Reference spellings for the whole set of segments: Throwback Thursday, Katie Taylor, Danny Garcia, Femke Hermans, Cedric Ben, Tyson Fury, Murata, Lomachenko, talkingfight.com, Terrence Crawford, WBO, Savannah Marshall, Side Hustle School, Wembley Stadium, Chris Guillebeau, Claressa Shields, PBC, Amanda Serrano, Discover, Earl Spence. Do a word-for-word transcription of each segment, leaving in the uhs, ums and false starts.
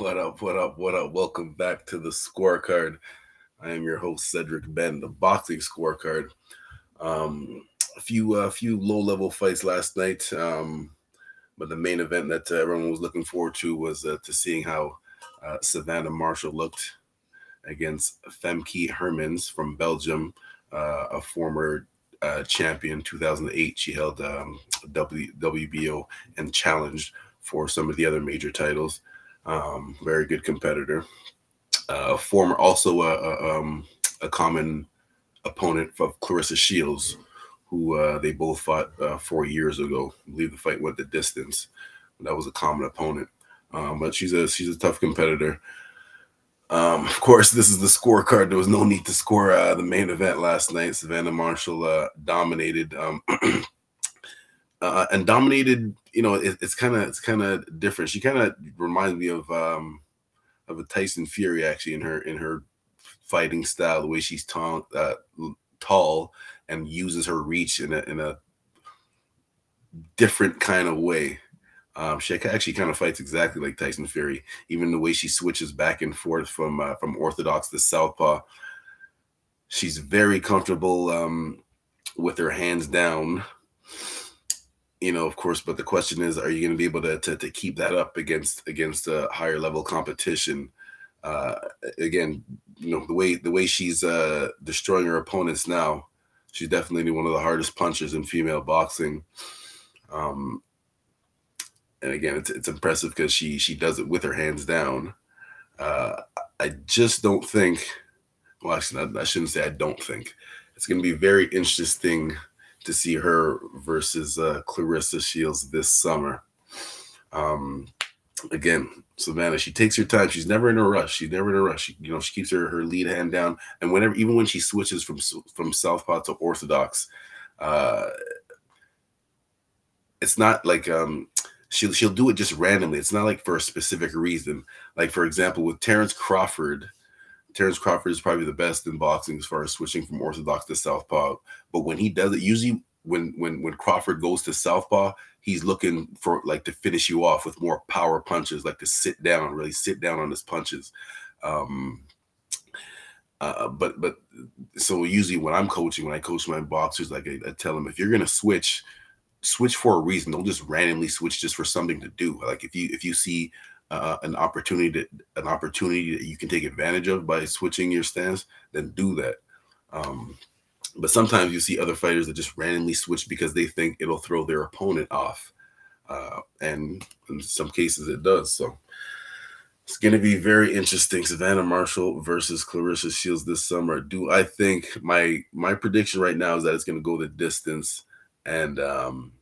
What up, what up, what up? Welcome back to the Scorecard. I am your host, Cedric Ben, the boxing scorecard. Um, a few uh, few low-level fights last night, um, but the main event that uh, everyone was looking forward to was uh, to seeing how uh, Savannah Marshall looked against Femke Hermans from Belgium, uh, a former uh, champion. two thousand eight, she held um, W B O and challenged for some of the other major titles. Um, very good competitor. Uh, former, also a, a, um, a common opponent of Claressa Shields, who uh, they both fought uh, four years ago. I believe the fight went the distance. That was a common opponent, um, but she's a she's a tough competitor. Um, of course, this is the scorecard. There was no need to score uh, the main event last night. Savannah Marshall uh, dominated. Um, Uh, and dominated, you know, it, it's kind of it's kind of different. She kind of reminds me of um, of a Tyson Fury, actually, in her in her fighting style, the way she's tall, uh, tall and uses her reach in a in a different kind of way. Um, she actually kind of fights exactly like Tyson Fury, even the way she switches back and forth from uh, from orthodox to southpaw. She's very comfortable um, with her hands down. You know, of course, but the question is, are you going to be able to, to to keep that up against against a higher level competition? Uh, again, you know, the way the way she's uh, destroying her opponents now, she's definitely one of the hardest punchers in female boxing. Um, and again, it's it's impressive because she she does it with her hands down. Uh, I just don't think. Well, actually, I, I shouldn't say I don't think. It's going to be very interesting to see her versus uh, Claressa Shields this summer. Um, again, Savannah, she takes her time. She's never in a rush. She's never in a rush. She, you know, she keeps her, her lead hand down. And whenever, even when she switches from from southpaw to orthodox, uh, it's not like um, she'll she'll do it just randomly. It's not like for a specific reason. Like for example, with Terrence Crawford. Terrence Crawford is probably the best in boxing as far as switching from orthodox to southpaw. But when he does it, usually when when when Crawford goes to southpaw, he's looking for like to finish you off with more power punches, like to sit down, really sit down on his punches. Um, uh, but but so usually when I'm coaching, when I coach my boxers, like I, I tell them, if you're gonna switch, switch for a reason. Don't just randomly switch just for something to do. Like if you if you see. Uh, an opportunity to, an opportunity that you can take advantage of by switching your stance, then do that. Um, but sometimes you see other fighters that just randomly switch because they think it'll throw their opponent off. Uh, and in some cases it does. So it's going to be very interesting. Savannah Marshall versus Claressa Shields this summer. Do I think my, my prediction right now is that it's going to go the distance, and um,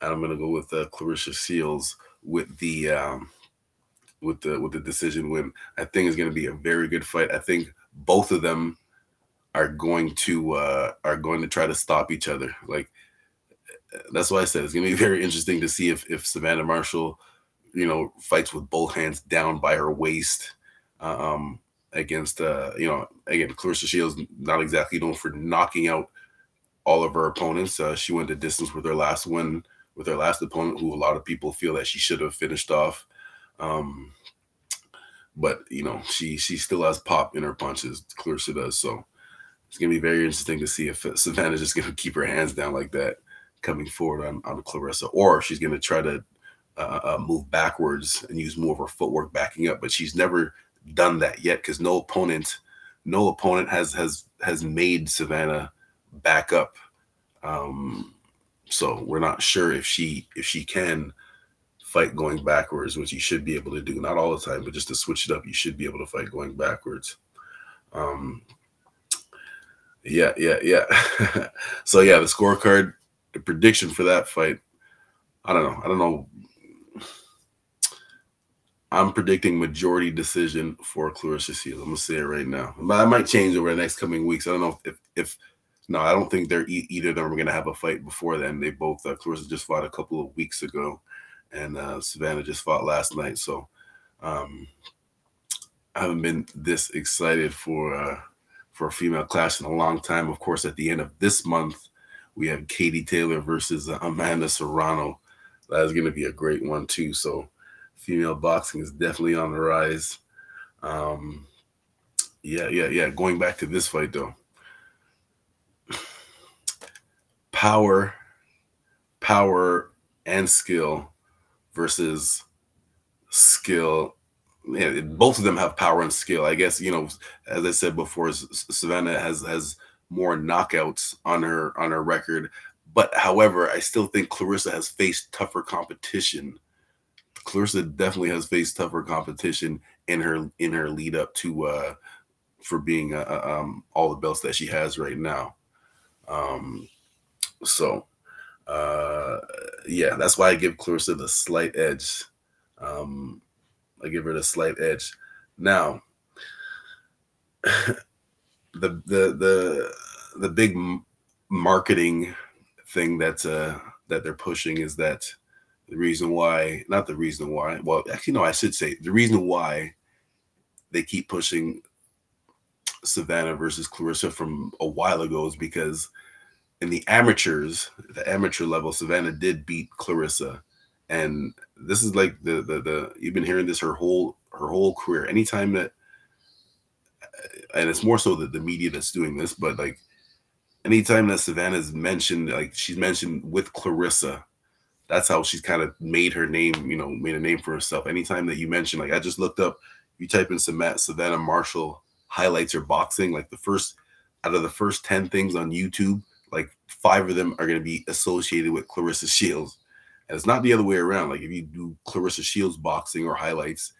I'm going to go with uh, Claressa Shields with the, um, with the with the decision win. I think it's going to be a very good fight. I think both of them are going to uh, are going to try to stop each other. Like that's why I said it's going to be very interesting to see if if Savannah Marshall, you know, fights with both hands down by her waist um, against uh, you know, again, Claressa Shields not exactly known for knocking out all of her opponents. Uh, she went the distance with her last one with her last opponent, who a lot of people feel that she should have finished off. Um, but you know, she, she still has pop in her punches. Claressa does. So it's going to be very interesting to see if Savannah's just going to keep her hands down like that coming forward on, on Claressa, or if she's going to try to, uh, uh, move backwards and use more of her footwork backing up, but she's never done that yet. Cause no opponent, no opponent has, has, has made Savannah back up. Um, so we're not sure if she, if she can fight going backwards, which you should be able to do. Not all the time, but just to switch it up, you should be able to fight going backwards. Um, yeah, yeah, yeah. So yeah, the scorecard, the prediction for that fight, I don't know. I don't know. I'm predicting majority decision for Claressa Shields. I'm going to say it right now. But I might change over the next coming weeks. I don't know if, if no, I don't think they're e- either of them are going to have a fight before then. They both, uh, Claressa just fought a couple of weeks ago. And uh, Savannah just fought last night, so um, I haven't been this excited for uh, for a female clash in a long time. Of course, at the end of this month, we have Katie Taylor versus uh, Amanda Serrano. That is going to be a great one too. So female boxing is definitely on the rise. Um, yeah, yeah, yeah. Going back to this fight, though. Power, power, and skill versus skill. Yeah, both of them have power and skill. I guess, you know, as I said before, Savannah has has more knockouts on her on her record. But however, I still think Claressa has faced tougher competition. Claressa definitely has faced tougher competition in her in her lead up to uh, for being uh, um, all the belts that she has right now. Um, so uh, yeah, that's why I give Claressa the slight edge. Um, I give her the slight edge. Now, the the the the big marketing thing that uh, that they're pushing is that the reason why, not the reason why, well, actually, no, I should say the reason why they keep pushing Savannah versus Claressa from a while ago is because in the amateurs, the amateur level, Savannah did beat Claressa. And this is like the, the, the, you've been hearing this her whole, her whole career. Anytime that, and it's more so that the media that's doing this, but like anytime that Savannah's mentioned, like she's mentioned with Claressa, that's how she's kind of made her name, you know, made a name for herself. Anytime that you mention, like I just looked up, you type in Savannah Marshall highlights or boxing, like the first, out of the first ten things on YouTube, like five of them are going to be associated with Claressa Shields. And it's not the other way around. Like if you do Claressa Shields boxing or highlights,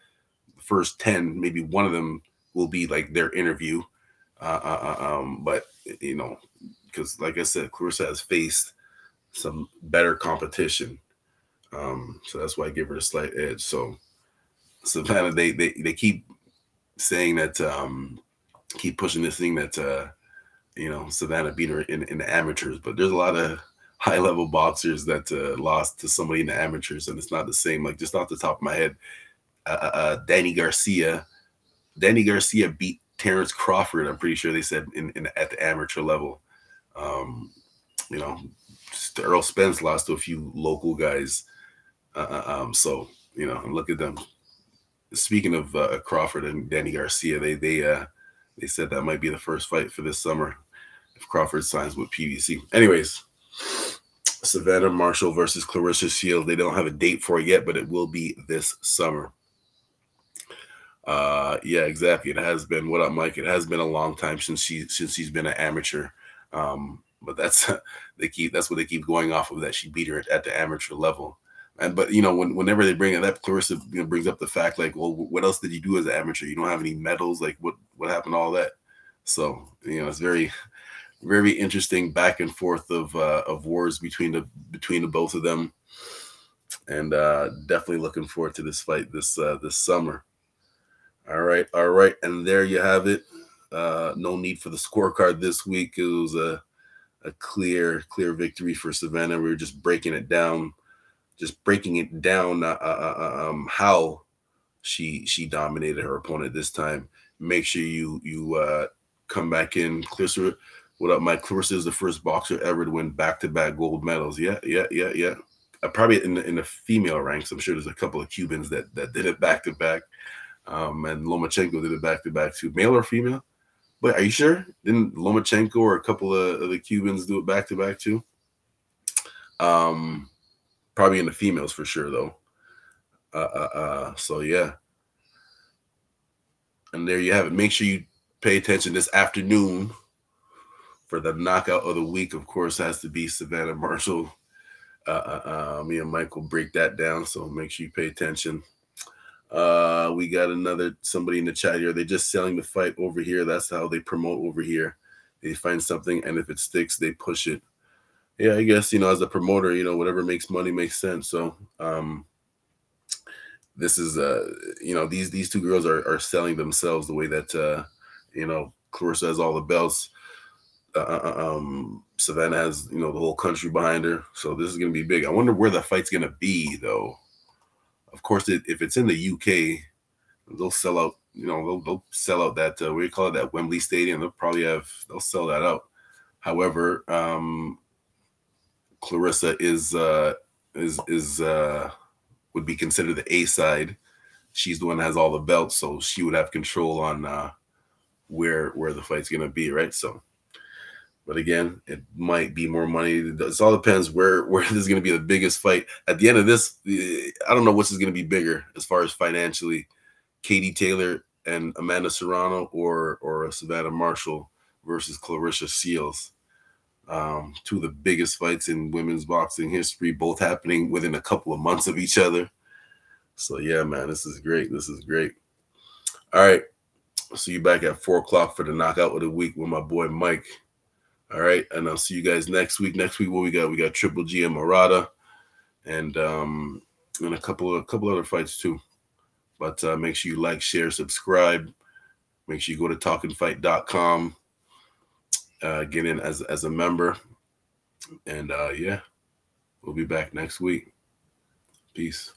the first ten, maybe one of them will be like their interview. Uh, uh, um, but, you know, because like I said, Claressa has faced some better competition. Um, so that's why I give her a slight edge. So Savannah, they they, they keep saying that, um, keep pushing this thing that, uh, you know, Savannah beat her in, in the amateurs. But there's a lot of high-level boxers that uh, lost to somebody in the amateurs, and it's not the same. Like, just off the top of my head, uh, uh, Danny Garcia. Danny Garcia beat Terrence Crawford, I'm pretty sure they said, in, in at the amateur level. Um, you know, Earl Spence lost to a few local guys. Uh, um, so, you know, look at them. Speaking of uh, Crawford and Danny Garcia, they they uh, they said that might be the first fight for this summer if Crawford signs with P B C. Anyways, Savannah Marshall versus Claressa Shields. They don't have a date for it yet, but it will be this summer. Uh, yeah, exactly. It has been. What up, Mike? It has been a long time since she since she's been an amateur. Um, but that's they keep that's what they keep going off of, that she beat her at, at the amateur level. And but you know, when, whenever they bring it up, Claressa, you know, brings up the fact like, well, what else did you do as an amateur? You don't have any medals. Like what what happened to all that? So you know, it's very. Very interesting back and forth of uh, of wars between the between the both of them, and uh, definitely looking forward to this fight this uh, this summer. All right, all right, and there you have it. Uh, no need for the scorecard this week. It was a a clear clear victory for Savannah. We were just breaking it down, just breaking it down uh, uh, um, how she she dominated her opponent this time. Make sure you you uh, come back in, Claressa. What up, Mike? Claressa is the first boxer ever to win back-to-back gold medals. Yeah, yeah, yeah, yeah. Uh, probably in the, in the female ranks, I'm sure there's a couple of Cubans that, that did it back-to-back. Um, and Lomachenko did it back-to-back too. Male or female? But are you sure? Didn't Lomachenko or a couple of, of the Cubans do it back-to-back too? Um, probably in the females for sure, though. Uh, uh, uh, so, yeah. And there you have it. Make sure you pay attention this afternoon. For the knockout of the week, of course, has to be Savannah Marshall. Uh, uh, uh, me and Mike will break that down, so make sure you pay attention. Uh, we got another somebody in the chat here. They're just selling the fight over here. That's how they promote over here. They find something, and if it sticks, they push it. Yeah, I guess, you know, as a promoter, you know, whatever makes money makes sense. So um, this is, uh, you know, these these two girls are, are selling themselves the way that, uh, you know, Claressa has all the belts. Uh, um, Savannah has, you know, the whole country behind her. So this is going to be big. I wonder where the fight's going to be, though. Of course, it, if it's in the U K, they'll sell out, you know, they'll, they'll sell out that, uh, what do you call it, that Wembley Stadium. They'll probably have, they'll sell that out. However, um, Claressa is, uh, is, is, uh, would be considered the A side. She's the one that has all the belts, so she would have control on uh, where where the fight's gonna be, right? So, but again, it might be more money. It all depends where where this is gonna be the biggest fight. At the end of this, I don't know which is gonna be bigger as far as financially, Katie Taylor and Amanda Serrano, or or Savannah Marshall versus Claressa Shields. Um, two of the biggest fights in women's boxing history, both happening within a couple of months of each other. So yeah, man, this is great. This is great. All right. I'll see you back at four o'clock for the knockout of the week with my boy Mike. All right. And I'll see you guys next week. Next week, what we got? We got Triple G and Murata, and um, and a couple of a couple other fights too. But uh, make sure you like, share, subscribe. Make sure you go to talking fight dot com. Uh, get in as as a member. And uh, yeah, we'll be back next week. Peace.